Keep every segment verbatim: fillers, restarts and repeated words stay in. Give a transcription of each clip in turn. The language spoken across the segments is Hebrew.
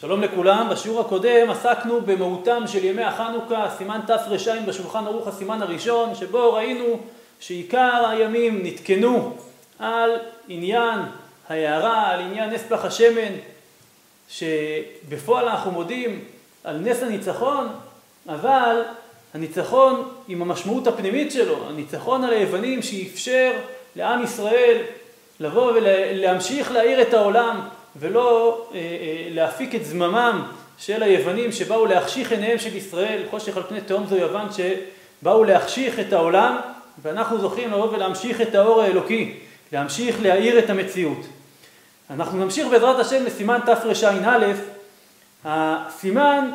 שלום לכולם. בשיעור הקודם עסקנו במהותם של ימי החנוכה, סימן תף רשעים בשולחן ערוך, הסימן הראשון, שבו ראינו שעיקר הימים נתקנו על עניין היערה, על עניין נס פלח השמן, שבפועל אנחנו מודים על נס הניצחון, אבל הניצחון עם המשמעות הפנימית שלו, הניצחון על היוונים שאפשר לעם ישראל לבוא ולהמשיך להאיר את העולם, ולא אה, אה, להפיק את זממם של היוונים שבאו להחשיך עיניהם של ישראל, חושך על פני תהום זו יוון, שבאו להחשיך את העולם, ואנחנו זוכים לבוא ולהמשיך את האור האלוקי, להמשיך להאיר את המציאות. אנחנו נמשיך בעזרת השם לסימן תרע"א, הסימן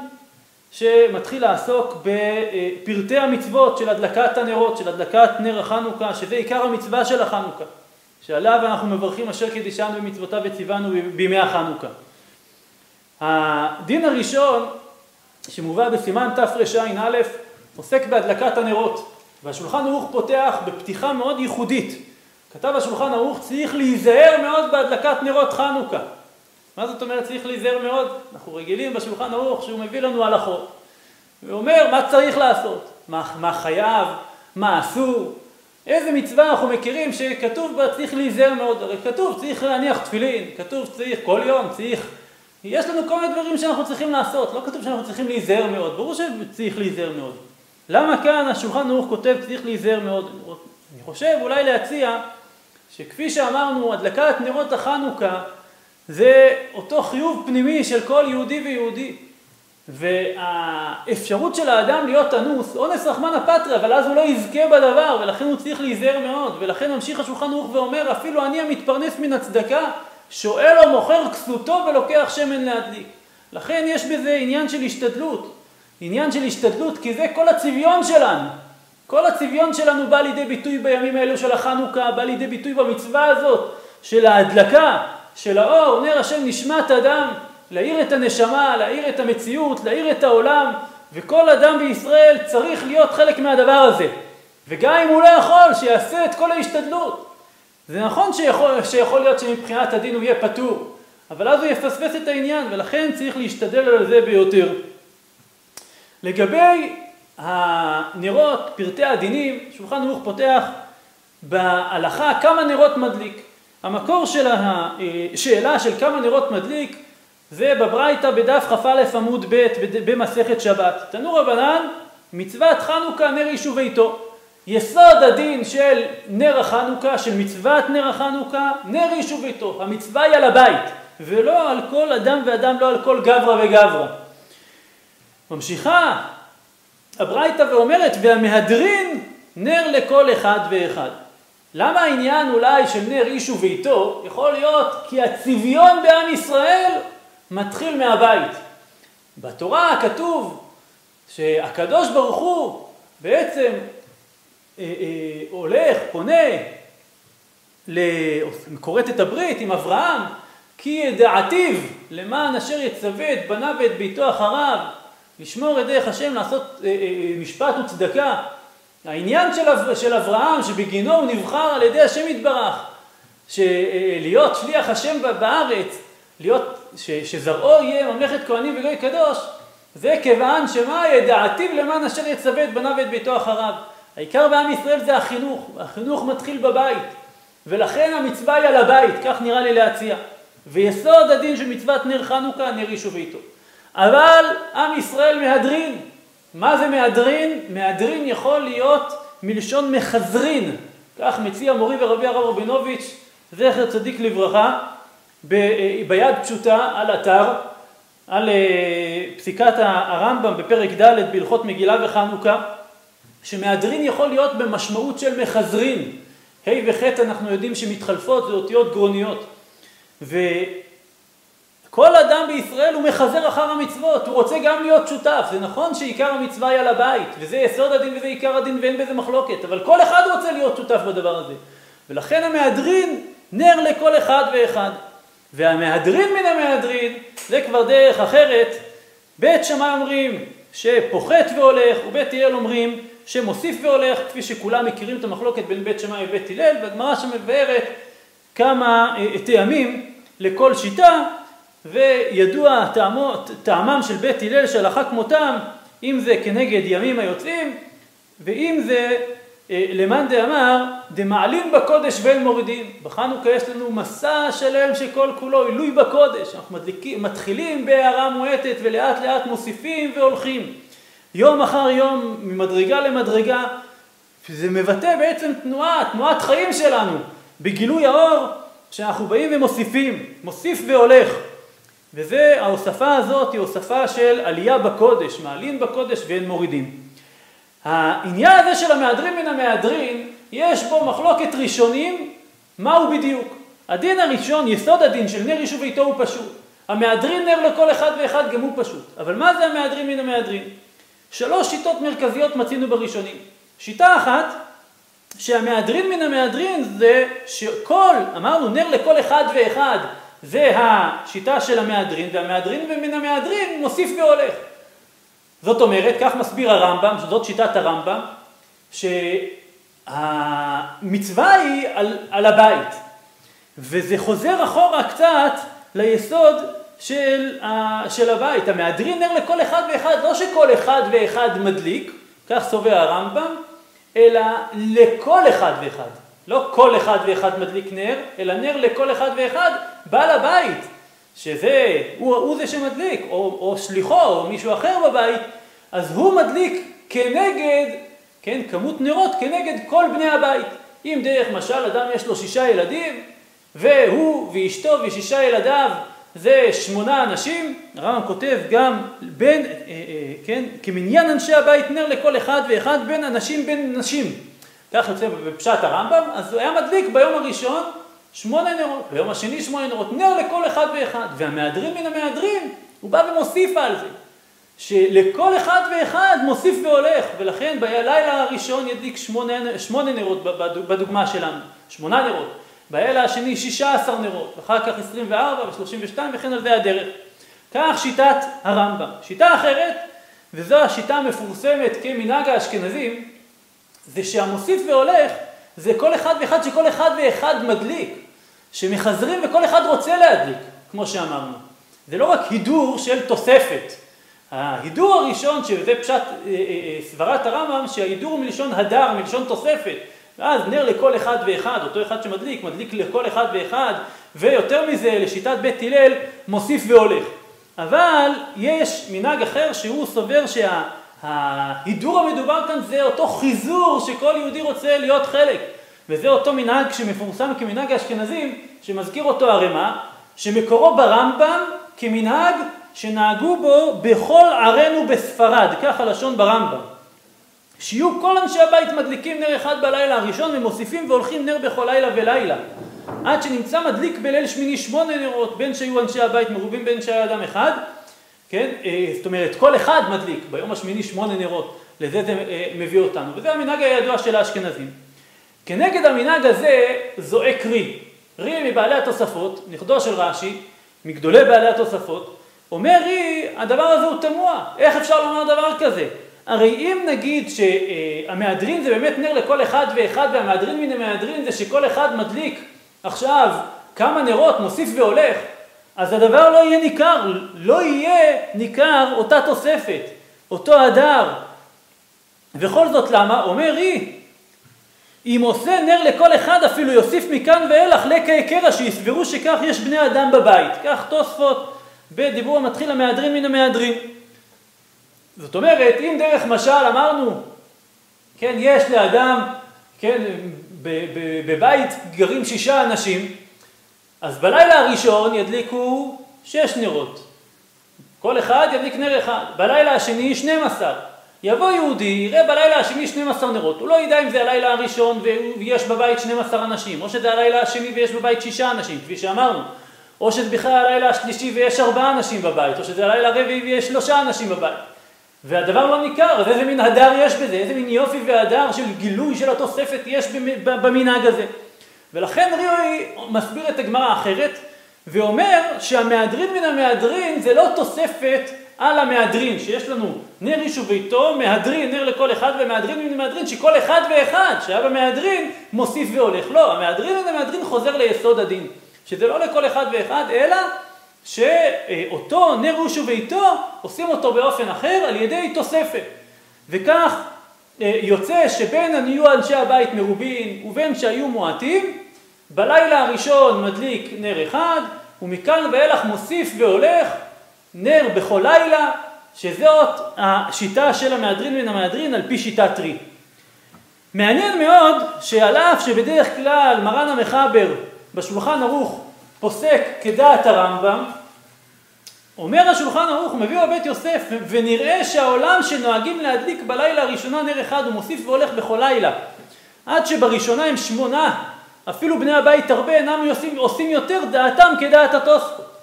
שמתחיל לעסוק בפרטי המצוות של הדלקת הנרות, של הדלקת נר החנוכה, שזה עיקר המצווה של החנוכה, שעליו אנחנו מברכים אשר קדישנו במצוותיו וציוונו בימי החנוכה. הדין הראשון שמובא בסימן תרע"א עוסק בהדלקת הנרות, והשולחן ערוך פותח בפתיחה מאוד ייחודית. כתב השולחן ערוך, צריך להיזהר מאוד בהדלקת נרות חנוכה. מה זאת אומרת צריך להיזהר מאוד? אנחנו רגילים בשולחן ערוך שהוא מביא לנו הלכות. הוא אומר מה צריך לעשות, מה, מה חייב, מה אסור, איזה מצווה אנחנו מכירים שכתוב בה צריך להיזהר מאוד. הרי כתוב צריך להניח תפילין, כתוב צריך כל יום, צריך... יש לנו כל מיני דברים שאנחנו צריכים לעשות, לא כתוב שאנחנו צריכים להיזהר מאוד, ברור שצריך להיזהר מאוד. למה כאן השולחן ערוך כותב צריך להיזהר מאוד? אני חושב אולי להציע שכפי שאמרנו, הדלקת נרות החנוכה זה אותו חיוב פנימי של כל יהודי ויהודי. והאפשרות של האדם להיות אנוס, אונס רחמנא פטריה, אבל אז הוא לא יזכה בדבר, ולכן הוא צריך להיזהר מאוד. ולכן ממשיך השולחן ערוך ואומר, אפילו אני המתפרנס מן הצדקה, שואל או מוכר כסותו ולוקח שמן להדליק. לכן יש בזה עניין של השתדלות. עניין של השתדלות, כי זה כל הצביון שלנו. כל הצביון שלנו בא לידי ביטוי בימים האלו של החנוכה, בא לידי ביטוי במצווה הזאת של ההדלקה, של האור, נר השם נשמת אדם, להאיר את הנשמה, להאיר את המציאות, להאיר את העולם, וכל אדם בישראל צריך להיות חלק מהדבר הזה. וגם אם הוא לא יכול, שיעשה את כל ההשתדלות. זה נכון שיכול, שיכול להיות שמבחינת הדין הוא יהיה פטור, אבל אז הוא יפספס את העניין, ולכן צריך להשתדל על זה ביותר. לגבי הנרות, פרטי הדינים, שולחן ערוך פותח בהלכה כמה נרות מדליק. המקור של השאלה של כמה נרות מדליק זה בברייתא בדף כ"א עמוד ב' במסכת שבת. תנו רבנן, מצוות חנוכה נר איש וביתו. יסוד הדין של נר החנוכה, של מצוות נר החנוכה, נר איש וביתו. המצווה היא על הבית, ולא על כל אדם ואדם, לא על כל גברא וגברא. ממשיכה הברייתא ואומרת, והמהדרין נר לכל אחד ואחד. למה העניין אולי של נר איש וביתו? יכול להיות כי הצביון בעם ישראל מתחיל מהבית. בתורה כתוב שהקדוש ברוך הוא בעצם אה, אה, הולך, פונה, קוראת את הברית עם אברהם, כי ידעתיו למען אשר יצווה את בניו ואת ביתו אחריו, לשמור את דרך השם, לעשות אה, אה, משפט וצדקה. העניין של, של אברהם שבגינו הוא נבחר על ידי השם יתברך, שלהיות שליח השם בארץ, להיות ש, שזרעו יהיה ממלכת כהנים וגוי קדוש, זה כיוון שמה ידעתיו למען אשר יצווה את בניו ואת ביתו אחריו. העיקר בעם ישראל זה החינוך, החינוך מתחיל בבית, ולכן המצווה היא על הבית, כך נראה לי להציע. ויסוד הדין של מצוות נר חנוכה, נר איש וביתו. אבל עם ישראל מהדרין. מה זה מהדרין? מהדרין יכול להיות מלשון מחזרין. כך מציע מורי ורבי הרב רבינוביץ' זכר צדיק לברכה, ב- ביד פשוטה על אתר, על פסיקת הרמב"ם בפרק ד' בהלכות מגילה וחנוכה, שמהדרין יכול להיות במשמעות של מחזרין. ה' וח' אנחנו יודעים שמתחלפות, זה אותיות גרוניות. ו... כל אדם בישראל הוא מחזר אחר המצוות, הוא רוצה גם להיות שותף. זה נכון שעיקר המצווה היא על הבית, וזה יסוד הדין וזה עיקר הדין ואין בזה מחלוקת, אבל כל אחד רוצה להיות שותף בדבר הזה. ולכן המהדרין נר לכל אחד ואחד. והמהדרין מן המהדרין, זה כבר דרך אחרת. בית שמאי אומרים שפוחת והולך, ובית הלל אומרים שמוסיף והולך, כפי שכולם מכירים את המחלוקת בין בית שמאי ובית הלל, והגמרא שמבארת כמה טעמים לכל שיטה. וידוע טעמות, טעמם של בית הלל שהלכה כמותם, אם זה כנגד ימים היוצאים, ואם זה למאן דאמר, דמעלים בקודש ואין מורידים. בחנוכה יש לנו מסע שלם שכל כולו עילוי בקודש. אנחנו מדליקים, מתחילים בהערה מועטת ולאט לאט מוסיפים והולכים. יום אחר יום, ממדרגה למדרגה, זה מבטא בעצם תנועה, תנועת חיים שלנו. בגילוי האור שאנחנו באים ומוסיפים, מוסיף והולך. וזה, ההוספה הזאת היא הוספה של עלייה בקודש, מעלים בקודש ואין מורידים. העניין הזה של המהדרין מן המהדרין, יש בו מחלוקת ראשונים, מהו בדיוק? הדין הראשון, יסוד הדין של נר יישוב איתו הוא פשוט. המהדרין נר לכל אחד ואחד גם הוא פשוט. אבל מה זה המהדרין מן המהדרין? שלוש שיטות מרכזיות מצינו בראשונים. שיטה אחת, שהמהדרין מן המהדרין זה שכל, אמרנו נר לכל אחד ואחד, זה השיטה של המהדרין, והמהדרין ומן המהדרין מוסיף והולך. זאת אומרת, כך מסביר הרמב"ם, שזאת שיטת הרמב"ם, שהמצווה היא על, על הבית. וזה חוזר אחורה קצת ליסוד של, ה, של הבית. המהדרין נר לכל אחד ואחד, לא שכל אחד ואחד מדליק, כך סובר הרמב"ם, אלא לכל אחד ואחד. לא כל אחד ואחד מדליק נר, אלא נר לכל אחד ואחד בעל הבית. שזה, הוא, הוא זה שמדליק, או, או שליחו, או מישהו אחר בבית, אז הוא מדליק כנגד, כן, כמות נרות כנגד כל בני הבית. אם דרך משל אדם יש לו שישה ילדים, והוא ואשתו ושישה ילדיו זה שמונה אנשים, הרמב"ם כותב גם בין, אה, אה, כן, כמניין אנשי הבית נר לכל אחד ואחד בין אנשים בין נשים. כך יוצא בפשט הרמב"ם, אז הוא היה מדליק ביום הראשון, שמונה נרות, ביום השני שמונה נרות, נר לכל אחד ואחד, והמהדרין מן המהדרין, הוא בא ומוסיף על זה, שלכל אחד ואחד מוסיף והולך, ולכן בלילה הראשון ידליק שמונה, שמונה נרות בדוגמה שלנו, שמונה נרות, בלילה השני שישה עשר נרות, אחר כך עשרים וארבע ושלושים ושתיים, וכן על זה הדרך. כך שיטת הרמב"ם. שיטה אחרת, וזו השיטה המפורסמת כמנהג האשכנזים, זה שהמוסיף והולך, זה כל אחד ואחד שכל אחד ואחד מדליק, שמחזרים וכל אחד רוצה להדליק, כמו שאמרנו. זה לא רק הידור של תוספת. ההידור הראשון, שזה פשט סברת הרמב"ם, שההידור מלשון הדר, מלשון תוספת. ואז נר לכל אחד ואחד, אותו אחד שמדליק, מדליק לכל אחד ואחד, ויותר מזה, לשיטת בית הלל, מוסיף והולך. אבל יש מנהג אחר שהוא סובר שה... ההידור המדובר כאן זה אותו חיזור שכל יהודי רוצה להיות חלק. וזה אותו מנהג שמפורסם כמנהג האשכנזים, שמזכיר אותו הרמ"א, שמקורו ברמב"ם כמנהג שנהגו בו בכל ערנו בספרד, כך הלשון ברמב"ם. שיהיו כל אנשי הבית מדליקים נר אחד בלילה הראשון ומוסיפים והולכים נר בכל לילה ולילה. עד שנמצא מדליק בליל שמיני שמונה נרות בין שהיו אנשי הבית מרובים בין שהיה אדם אחד, כן? זאת אומרת, כל אחד מדליק, ביום השמיני שמונה נרות, לזה זה מביא אותנו. וזה המנהג הידוע של האשכנזים. כנגד המנהג הזה זועק רי. רי מבעלי התוספות, נכדו של רש"י, מגדולי בעלי התוספות, אומר רי, הדבר הזה הוא תמוה. איך אפשר לומר דבר כזה? הרי אם נגיד שהמהדרין זה באמת נר לכל אחד ואחד, והמהדרין מן המהדרין זה שכל אחד מדליק עכשיו כמה נרות מוסיף והולך, אז הדבר לא יהיה ניכר, לא יהיה ניכר אותה תוספת, אותו הדר. וכל זאת למה? אומר היא, אם עושה נר לכל אחד אפילו יוסיף מכאן ואילך לקעקרא שיסברו שכך יש בני אדם בבית. כך תוספות בדיבור המתחיל המהדרין מן המהדרין. זאת אומרת, אם דרך משל אמרנו, כן, יש לאדם, כן, בבית גרים שישה אנשים, אז בלילה הראשון ידליקו שש נרות. כל אחד ידליק נר אחד. בלילה השני שנים עשר. יבוא יהודי, יראה בלילה השני שנים עשר נרות. הוא לא ידע אם זה הלילה הראשון ויש בבית שנים עשר אנשים. או שזה הלילה השני ויש בבית שישה אנשים, כפי שאמרנו. או שזה בכלל הלילה השלישי ויש ארבעה אנשים בבית. או שזה הלילה הרביעי ויש שלושה אנשים בבית. והדבר לא ניכר. אז איזה מין הדר יש בזה? איזה מין יופי והדר של גילוי של התוספת יש במנהג הזה? ולכן ריוי מסביר את הגמרא אחרת, ואומר שהמהדרין מן המהדרין זה לא תוספת על המהדרין, שיש לנו נר יישוב איתו, מהדרין, נר לכל אחד, ומהדרין מן המהדרין, שכל אחד ואחד שהיה במהדרין מוסיף והולך. לא, המהדרין מן המהדרין חוזר ליסוד הדין, שזה לא לכל אחד ואחד, אלא שאותו נר ראש וביתו עושים אותו באופן אחר על ידי תוספת. וכך יוצא שבין היו אנשי הבית מרובין ובין שהיו מועטים, בלילה הראשון מדליק נר אחד, ומכאן ואילך מוסיף והולך נר בכל לילה, שזאת השיטה של המהדרין מן המהדרין על פי שיטת רי. מעניין מאוד שעל אף שבדרך כלל מרן המחבר בשולחן ערוך פוסק כדעת הרמב"ם, אומר השולחן ערוך, מביא בית יוסף, ונראה שהעולם שנוהגים להדליק בלילה הראשונה נר אחד ומוסיף והולך בכל לילה, עד שבראשונה הם שמונה, אפילו בני הבית הרבה אינם עושים, עושים יותר דעתם כדעת התוספות.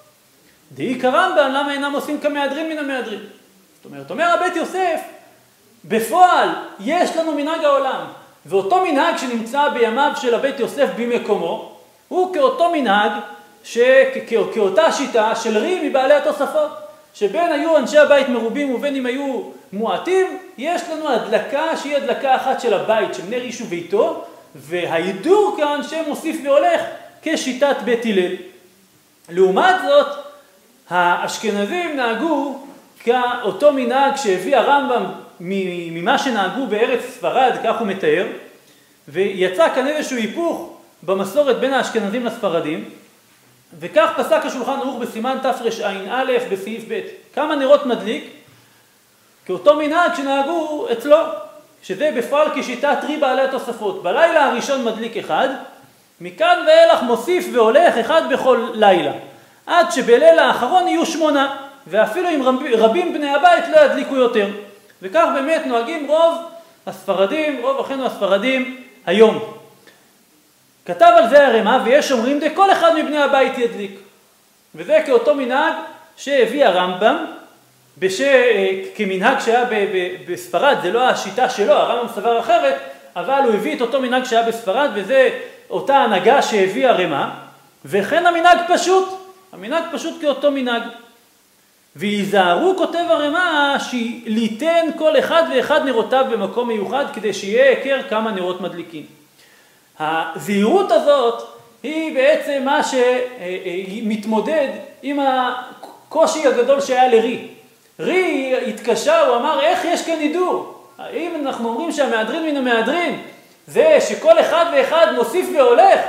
דאי כרמב"ם, למה אינם עושים כמהדרין מן המהדרין? זאת אומרת, אומר הבית יוסף, בפועל יש לנו מנהג העולם, ואותו מנהג שנמצא בימיו של הבית יוסף במקומו, הוא כאותו מנהג, ש... כ... כאותה שיטה של רי מבעלי התוספות, שבין היו אנשי הבית מרובים ובין אם היו מועטים, יש לנו הדלקה שהיא הדלקה אחת של הבית, של נר איש וביתו, וההידור כאן שמוסיף והולך כשיטת בית הלל. לעומת זאת, האשכנזים נהגו כאותו מנהג שהביא הרמב"ם ממה שנהגו בארץ ספרד, כך הוא מתאר, ויצא כאן איזשהו היפוך במסורת בין האשכנזים לספרדים, וכך פסק השולחן ערוך בסימן תרע"א בסעיף ב', כמה נרות מדליק, כאותו מנהג שנהגו אצלו, שזה בפועל כשיטת רי בעלי התוספות. בלילה הראשון מדליק אחד, מכאן ואילך מוסיף והולך אחד בכל לילה, עד שבליל האחרון יהיו שמונה, ואפילו אם רב, רבים בני הבית לא ידליקו יותר. וכך באמת נוהגים רוב הספרדים, רוב אחינו הספרדים היום. כתב על זה הרמ"א, ויש אומרים דכל אחד מבני הבית ידליק. וזה כאותו מנהג שהביא הרמב"ם, בש... כמנהג שהיה ב... ב... בספרד, זה לא השיטה שלו, הרמב"ם סבר אחרת, אבל הוא הביא את אותו מנהג שהיה בספרד, וזה אותה הנהגה שהביא הרמ"א, וכן המנהג פשוט, המנהג פשוט כאותו מנהג. ויזהרו, כותב הרמ"א, שליתן כל אחד ואחד נרותיו במקום מיוחד, כדי שיהיה היכר כמה נרות מדליקים. הזהירות הזאת היא בעצם מה שמתמודד עם הקושי הגדול שהיה לרי. רי התקשה, הוא אמר, איך יש כאן הידור? אם אנחנו אומרים שהמהדרין מן המהדרין, זה שכל אחד ואחד מוסיף והולך,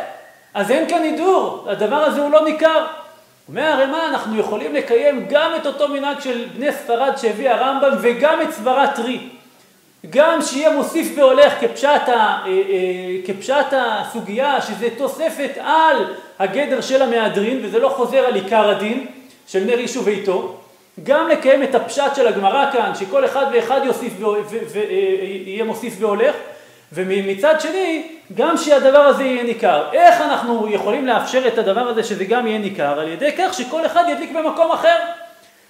אז אין כאן הידור, הדבר הזה הוא לא ניכר. מהרמה אנחנו יכולים לקיים גם את אותו מנהג של בני ספרד שהביא הרמב"ם, וגם את סברת רי. גם שיהיה מוסיף והולך כפשט, ה, כפשט הסוגיה, שזה תוספת על הגדר של המהדרין, וזה לא חוזר על עיקר הדין של נר איש וביתו. גם לקיים את הפשט של הגמרא כאן, שכל אחד ואחד יוסיף ו... ו... ו... יהיה מוסיף והולך, ומצד שני, גם שהדבר הזה יהיה ניכר. איך אנחנו יכולים לאפשר את הדבר הזה שזה גם יהיה ניכר? על ידי כך שכל אחד ידליק במקום אחר.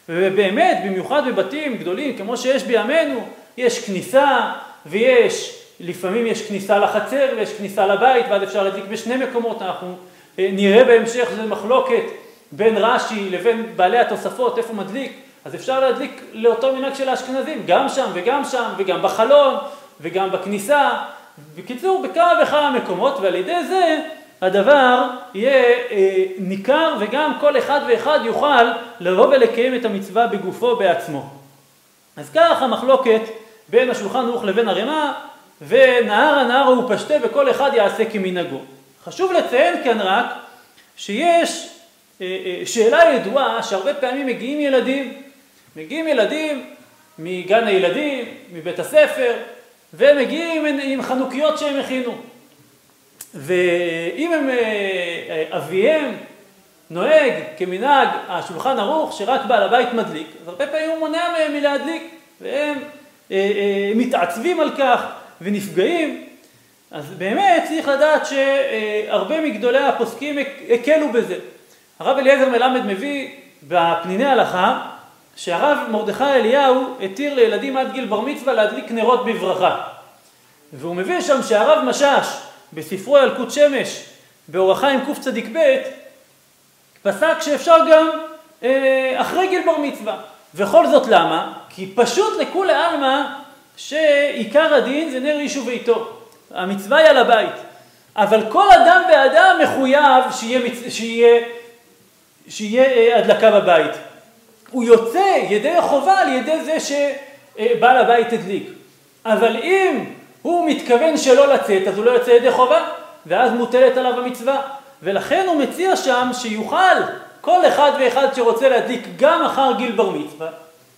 ובאמת, במיוחד בבתים גדולים, כמו שיש בימינו, יש כניסה, ויש, לפעמים יש כניסה לחצר, ויש כניסה לבית, ואז אפשר להדליק בשני מקומות. אנחנו נראה בהמשך, זה מחלוקת בין רש"י לבין בעלי התוספות, איפה מדליק. אז אפשר להדליק לאותו מנהג של האשכנזים, גם שם וגם שם, וגם בחלון, וגם בכניסה. בקיצור, בכמה וכמה מקומות, ועל ידי זה הדבר יהיה אה, ניכר, וגם כל אחד ואחד יוכל לבוא ולקיים את המצווה בגופו בעצמו. אז כך המחלוקת בין השולחן ערוך לבין הרמ"א, ונהר הנהר הוא פשטה וכל אחד יעשה כמנהגו. חשוב לציין כאן רק שיש אה, אה, שאלה ידועה שהרבה פעמים מגיעים ילדים, מגיעים ילדים מגן הילדים, מבית הספר, ומגיעים עם, עם חנוכיות שהם הכינו. ואם הם, אביהם נוהג כמנהג השולחן ערוך שרק בעל הבית מדליק, אז הרבה פעמים הוא מונע מהם מלהדליק, והם אה, אה, מתעצבים על כך ונפגעים. אז באמת צריך לדעת שהרבה מגדולי הפוסקים הקלו בזה. הרב אליעזר מלמד מביא בפניני הלכה, שהרב מרדכי אליהו התיר לילדים עד גיל בר מצווה להדליק נרות בברכה. והוא מביא שם שהרב משש, בספרו ילקוט שמש, באורח חיים קוף צדיק ב', פסק שאפשר גם אה, אחרי גיל בר מצווה. וכל זאת למה? כי פשוט לכולי עלמא שעיקר הדין זה נר איש וביתו. המצווה היא על הבית. אבל כל אדם ואדם מחויב שיהיה, שיהיה שיהיה הדלקה בבית. הוא יוצא ידי החובה על ידי זה שבעל הבית הדליק. אבל אם הוא מתכוון שלא לצאת, אז הוא לא יוצא ידי חובה, ואז מוטלת עליו המצווה. ולכן הוא מציע שם שיוכל כל אחד ואחד שרוצה להדליק גם אחר גיל בר מצווה,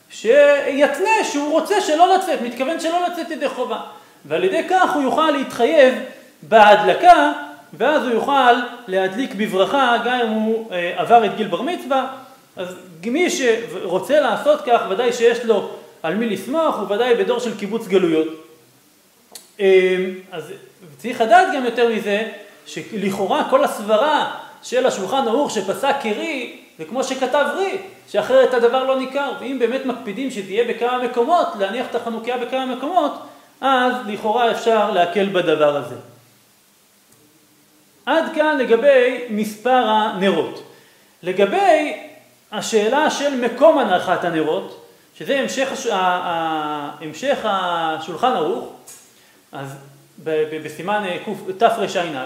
שיתנה שהוא רוצה שלא לצאת, מתכוון שלא לצאת ידי חובה. ועל ידי כך הוא יוכל להתחייב בהדלקה, ואז הוא יוכל להדליק בברכה גם אם הוא עבר את גיל בר מצווה. אז מי שרוצה לעשות כך, ודאי שיש לו על מי לסמוך, הוא ודאי בדור של קיבוץ גלויות. אז צריך לדעת גם יותר מזה, שלכאורה כל הסברה של השולחן ערוך שפסק כרי, וכמו שכתב רי, שאחרת הדבר לא ניכר. ואם באמת מקפידים שתהיה בכמה מקומות, להניח את החנוכיה בכמה מקומות, אז לכאורה אפשר להקל בדבר הזה. עד כאן לגבי מספר הנרות. לגבי השאלה של מקום הנחת הנרות, שזה המשך, המשך השולחן ערוך, אז בסימן תרע"א.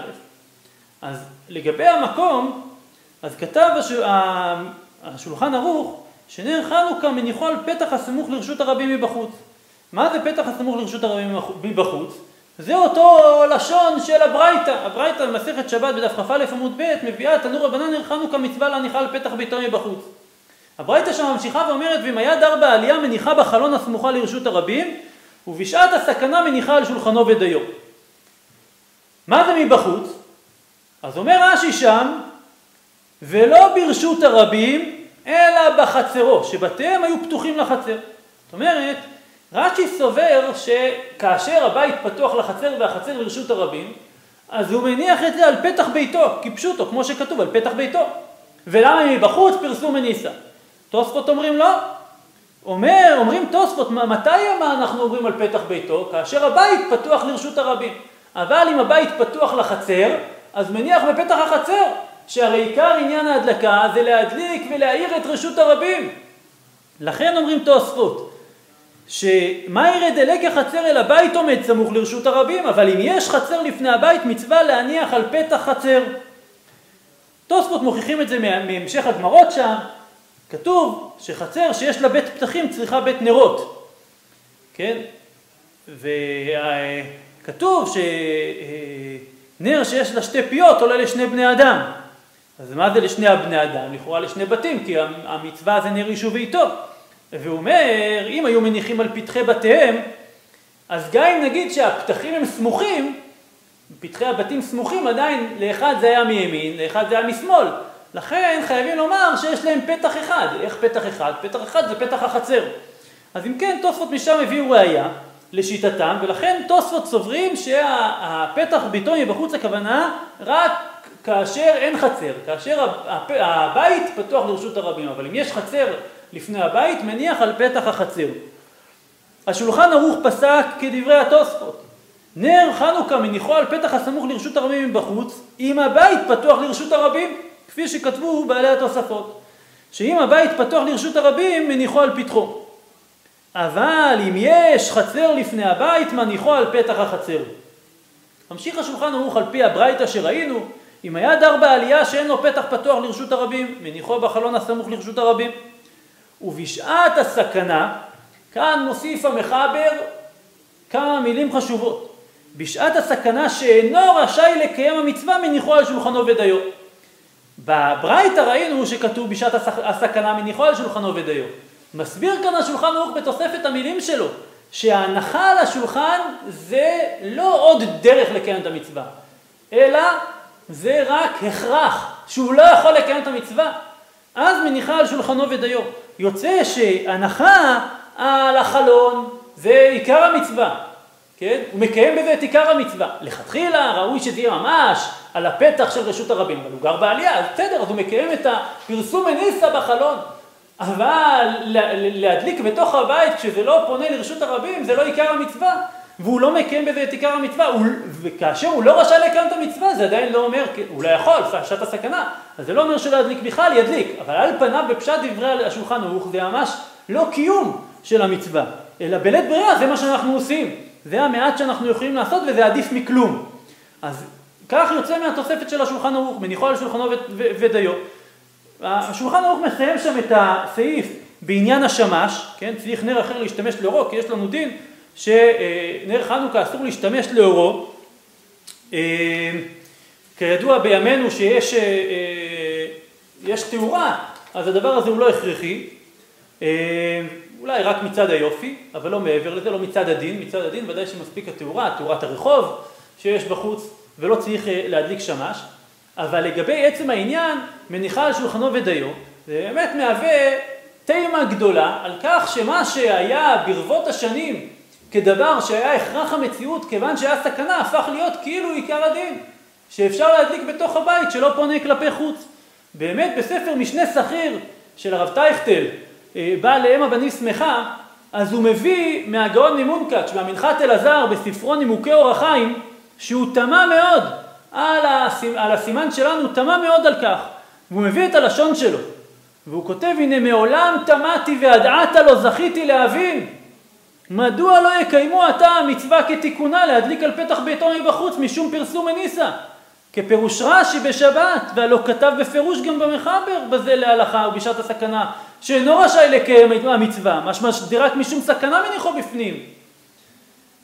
אז לגבי המקום, אז כתב השולחן ערוך, שנר חנוכה מניחו על פתח הסמוך לרשות הרבים מבחוץ. מה זה פתח הסמוך לרשות הרבים מבחוץ? זה אותו לשון של הברייתא. הברייתא במסכת שבת בדף כ"א עמוד ב' מביאה תנו רבנן נר חנוכה מצווה להניחה על פתח ביתו מבחוץ. הברייתא שם ממשיכה ואומרת, ואם היד ארבע עלייה מניחה בחלון הסמוכה לרשות הרבים, ובשעת הסכנה מניחה על שולחנו ודיו. מה זה מבחוץ? אז אומר רש"י שם, ולא ברשות הרבים, אלא בחצרו, שבתיהם היו פתוחים לחצר. זאת אומרת, רש"י סובר שכאשר הבית פתוח לחצר והחצר לרשות הרבים, אז הוא מניח את זה על פתח ביתו, כפשוטו, כמו שכתוב, על פתח ביתו. ולמה מבחוץ פרסום מניסה? תוספות אומרים לא. אומר, אומרים תוספות, מתי מה אנחנו אומרים על פתח ביתו? כאשר הבית פתוח לרשות הרבים. אבל אם הבית פתוח לחצר, אז מניח בפתח החצר, שהרי עיקר עניין ההדלקה זה להדליק ולהאיר את רשות הרבים. לכן אומרים תוספות, שמה יראה דלק החצר אל הבית עומד סמוך לרשות הרבים, אבל אם יש חצר לפני הבית, מצווה להניח על פתח חצר. תוספות מוכיחים את זה מהמשך הגמרות שם, כתוב שחצר שיש לה בית פתחים צריכה בית נרות. כן? וכתוב שנר שיש לה שתי פיות עולה לשני בני אדם. אז מה זה לשני הבני אדם? לכאורה לשני בתים, כי המצווה זה נר יישוב ואיתו. והוא אומר, אם היו מניחים על פתחי בתיהם, אז גם אם נגיד שהפתחים הם סמוכים, פתחי הבתים סמוכים, עדיין לאחד זה היה מימין, לאחד זה היה משמאל. לכן חייבים לומר שיש להם פתח אחד. איך פתח אחד? פתח אחד זה פתח החצר. אז אם כן, תוספות משם הביאו ראייה לשיטתם, ולכן תוספות סוברים שהפתח ביתו מבחוץ הכוונה רק כאשר אין חצר, כאשר הבית פתוח לרשות הרבים, אבל אם יש חצר לפני הבית, מניח על פתח החצר. השולחן ערוך פסק כדברי התוספות. נר חנוכה מניחו על פתח הסמוך לרשות הרבים מבחוץ, אם הבית פתוח לרשות הרבים, כפי שכתבו בעלי התוספות, שאם הבית פתוח לרשות הרבים, מניחו על פתחו. אבל אם יש חצר לפני הבית, מניחו על פתח החצר. ממשיך השולחן ערוך על פי הברייתא שראינו, אם היד ארבע עלייה שאין לו פתח פתוח לרשות הרבים, מניחו בחלון הסמוך לרשות הרבים. ובשעת הסכנה, כאן מוסיף המחבר כמה מילים חשובות. בשעת הסכנה שאינו רשאי לקיים המצווה, מניחו על שולחנו ודיו. בברייתא ראינו שכתוב בשעת הסכנה מניחו על שולחנו ודיו. מסביר כאן השולחן ערוך בתוספת המילים שלו, שההנחה על השולחן זה לא עוד דרך לקיים את המצווה, אלא זה רק הכרח שהוא לא יכול לקיים את המצווה. אז מניחה על שולחנו ודיו. יוצא שהנחה על החלון זה עיקר המצווה. כן? הוא מקיים בזה את עיקר המצווה. לכתחילה ראוי שזה יהיה ממש על הפתח של רשות הרבים, אבל הוא גר בעלייה, אז בסדר, אז הוא מקיים את הפרסום מניסה בחלון. אבל להדליק בתוך הבית כשזה לא פונה לרשות הרבים, זה לא עיקר המצווה, והוא לא מקיים בזה את עיקר המצווה, הוא, וכאשר הוא לא רשאי לקיים את המצווה, זה עדיין לא אומר, הוא לא יכול, פשט הסכנה, אז זה לא אומר שלא ידליק בכלל, ידליק, אבל על פניו בפשט דברי השולחן ערוך, זה ממש לא קיום של המצווה, אלא בלית ברירה, זה מה שאנחנו עושים, זה המעט שאנחנו יכולים לעשות, וזה עדיף מכלום. אז כך יוצא מהתוספת של השולחן ערוך, מניחו על שולחנו ודיו. השולחן ערוך מסיים שם את הסעיף בעניין השמש, כן? צריך נר אחר להשתמש לאורו, כי יש לנו דין שנר חנוכה אסור להשתמש לאורו. כידוע בימינו שיש יש תאורה, אז הדבר הזה הוא לא הכרחי, אולי רק מצד היופי, אבל לא מעבר לזה, לא מצד הדין. מצד הדין ודאי שמספיק התאורה, תאורת הרחוב שיש בחוץ, ולא צריך להדליק שמש. אבל לגבי עצם העניין, מניחה על שולחנו ודיו, זה באמת מהווה תימה גדולה על כך שמה שהיה ברבות השנים כדבר שהיה הכרח המציאות, כיוון שהיה סכנה, הפך להיות כאילו עיקר הדין, שאפשר להדליק בתוך הבית שלא פונה כלפי חוץ. באמת בספר משנה סחיר של הרב טייכטל, בא להם הבני שמחה, אז הוא מביא מהגאון ממונקץ' מהמנחת אלעזר בספרו נימוקי אור החיים, שהוא תמה מאוד על, הסימ... על הסימן שלנו, תמה מאוד על כך, והוא מביא את הלשון שלו, והוא כותב, הנה מעולם תמתי ועדעת לא זכיתי להבין, מדוע לא יקיימו עתה המצווה כתיקונה להדליק על פתח ביתו מבחוץ משום פרסום הניסה, כפירוש רש"י בשבת, והלא כתב בפירוש גם במחבר בזה להלכה ובשעת הסכנה, שאינו רשאי לקיים המצווה, משמע שרק משום סכנה מניחו בפנים.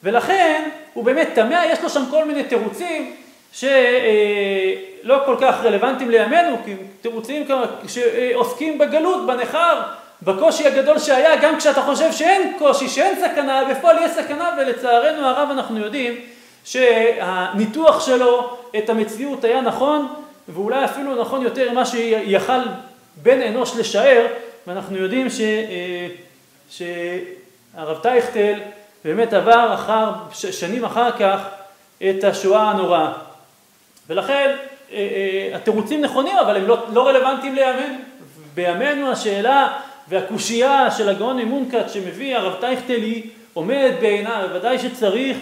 ולכן הוא באמת תמה, יש לו שם כל מיני תירוצים שלא כל כך רלוונטיים לימינו, כי תירוצים שעוסקים בגלות, בנחר, בקושי הגדול שהיה, גם כשאתה חושב שאין קושי, שאין סכנה, בפועל יש סכנה, ולצערנו הרב אנחנו יודעים שהניתוח שלו את המציאות היה נכון, ואולי אפילו נכון יותר מה שיכל בן אנוש לשער, ואנחנו יודעים ש, שהרב טייכטל באמת עבר אחר, שנים אחר כך את השואה הנוראה. ולכן התירוצים נכונים, אבל הם לא, לא רלוונטיים לימינו. בימינו השאלה והקושייה של הגאון ממונקץ' שמביא הרב טייכטל היא עומדת בעינה, ובוודאי שצריך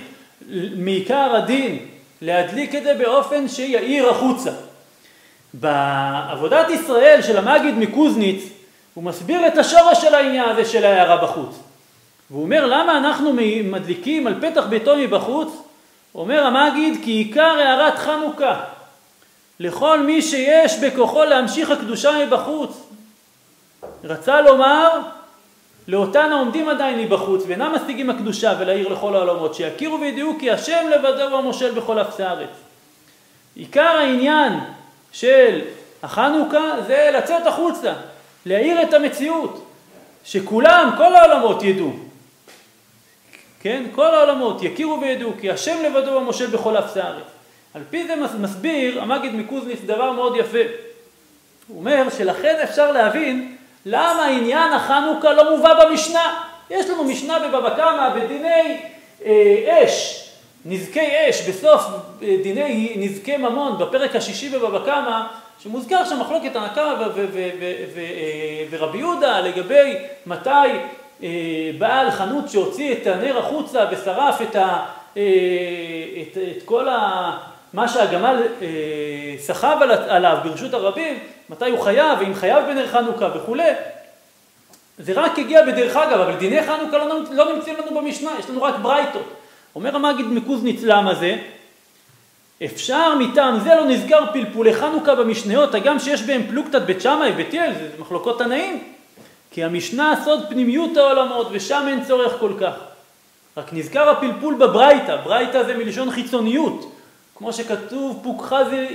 מעיקר הדין להדליק את זה באופן שיעיר החוצה. בעבודת ישראל של המגיד מקוזניץ, הוא מסביר את השורש של העניין הזה של ההערה בחוץ. והוא אומר, למה אנחנו מדליקים על פתח ביתו מבחוץ? אומר המגיד, כי עיקר הערת חנוכה, לכל מי שיש בכוחו להמשיך הקדושה מבחוץ. רצה לומר, לאותן העומדים עדיין מבחוץ, ואינם משיגים הקדושה ולהעיר לכל העולמות, שיכירו וידעו כי השם לבדו הוא המושל בכל אפס הארץ. עיקר העניין של החנוכה זה לצאת החוצה, להעיר את המציאות, שכולם, כל העולמות ידעו. כן? כל העולמות יכירו וידעו כי השם לבדו הוא המושל בכל אפס הארץ. על פי זה מסביר המגיד מקוזניץ דבר מאוד יפה. הוא אומר שלכן אפשר להבין למה עניין החנוכה לא מובא במשנה. יש לנו משנה בבבא קמא בדיני אה, אש, נזקי אש, בסוף אה, דיני נזקי ממון, בפרק השישי בבבא קמא, שמוזכר שמחלוקת הנקמה ורבי יהודה לגבי מתי אה, בעל חנות שהוציא את הנר החוצה ושרף את, ה, אה, את, את כל ה, מה שהגמל אה, סחב על, עליו ברשות הרבים, מתי הוא חייב, ואם חייב בנר חנוכה וכו'. זה רק הגיע בדרך אגב, אבל דיני חנוכה לא, לא נמצאים לנו במשנה, יש לנו רק ברייתות. אומר המגיד מקוזניץ למה זה, אפשר מטעם זה לא נזכר פלפולי חנוכה במשניות, הגם שיש בהם פלוגתת בית שמאי, בית יל, זה מחלוקות תנאים, כי המשנה סוד פנימיות העולמות, ושם אין צורך כל כך. רק נזכר הפלפול בברייתא, ברייתא זה מלשון חיצוניות, כמו שכתוב פוקחה זה...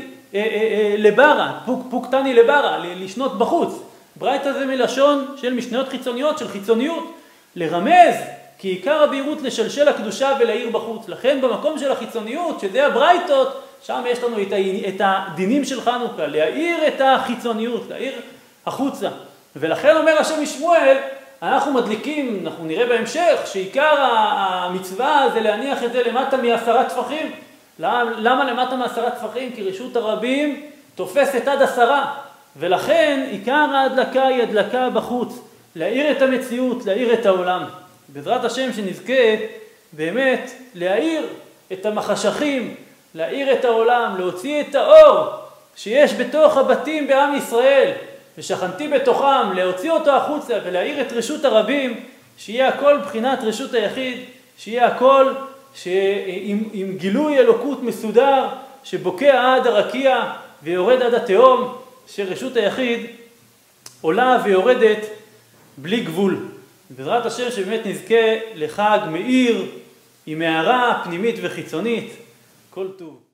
לברה, פוק, פוקטני לברה, לשנות בחוץ. ברייתא זה מלשון של משניות חיצוניות, של חיצוניות, לרמז, כי עיקר הבהירות לשלשל הקדושה ולהעיר בחוץ. לכן במקום של החיצוניות, שזה הברייתות, שם יש לנו את, ה, את הדינים של חנוכה, להעיר את החיצוניות, להעיר החוצה. ולכן אומר השם משמואל, אנחנו מדליקים, אנחנו נראה בהמשך, שעיקר המצווה זה להניח את זה למטה מעשרה טפחים, למה למטה מעשרה טפחים? כי רשות הרבים תופסת עד עשרה, ולכן עיקר ההדלקה היא הדלקה בחוץ, להאיר את המציאות, להאיר את העולם. בעזרת השם שנזכה באמת להאיר את המחשכים, להאיר את העולם, להוציא את האור שיש בתוך הבתים בעם ישראל, ושכנתי בתוכם, להוציא אותו החוצה ולהאיר את רשות הרבים, שיהיה הכל בחינת רשות היחיד, שיהיה הכל שעם, עם גילוי אלוקות מסודר, שבוקע עד הרקיע ויורד עד התהום, שרשות היחיד עולה ויורדת בלי גבול. בעזרת השם שבאמת נזכה לחג מאיר עם הערה פנימית וחיצונית. כל טוב.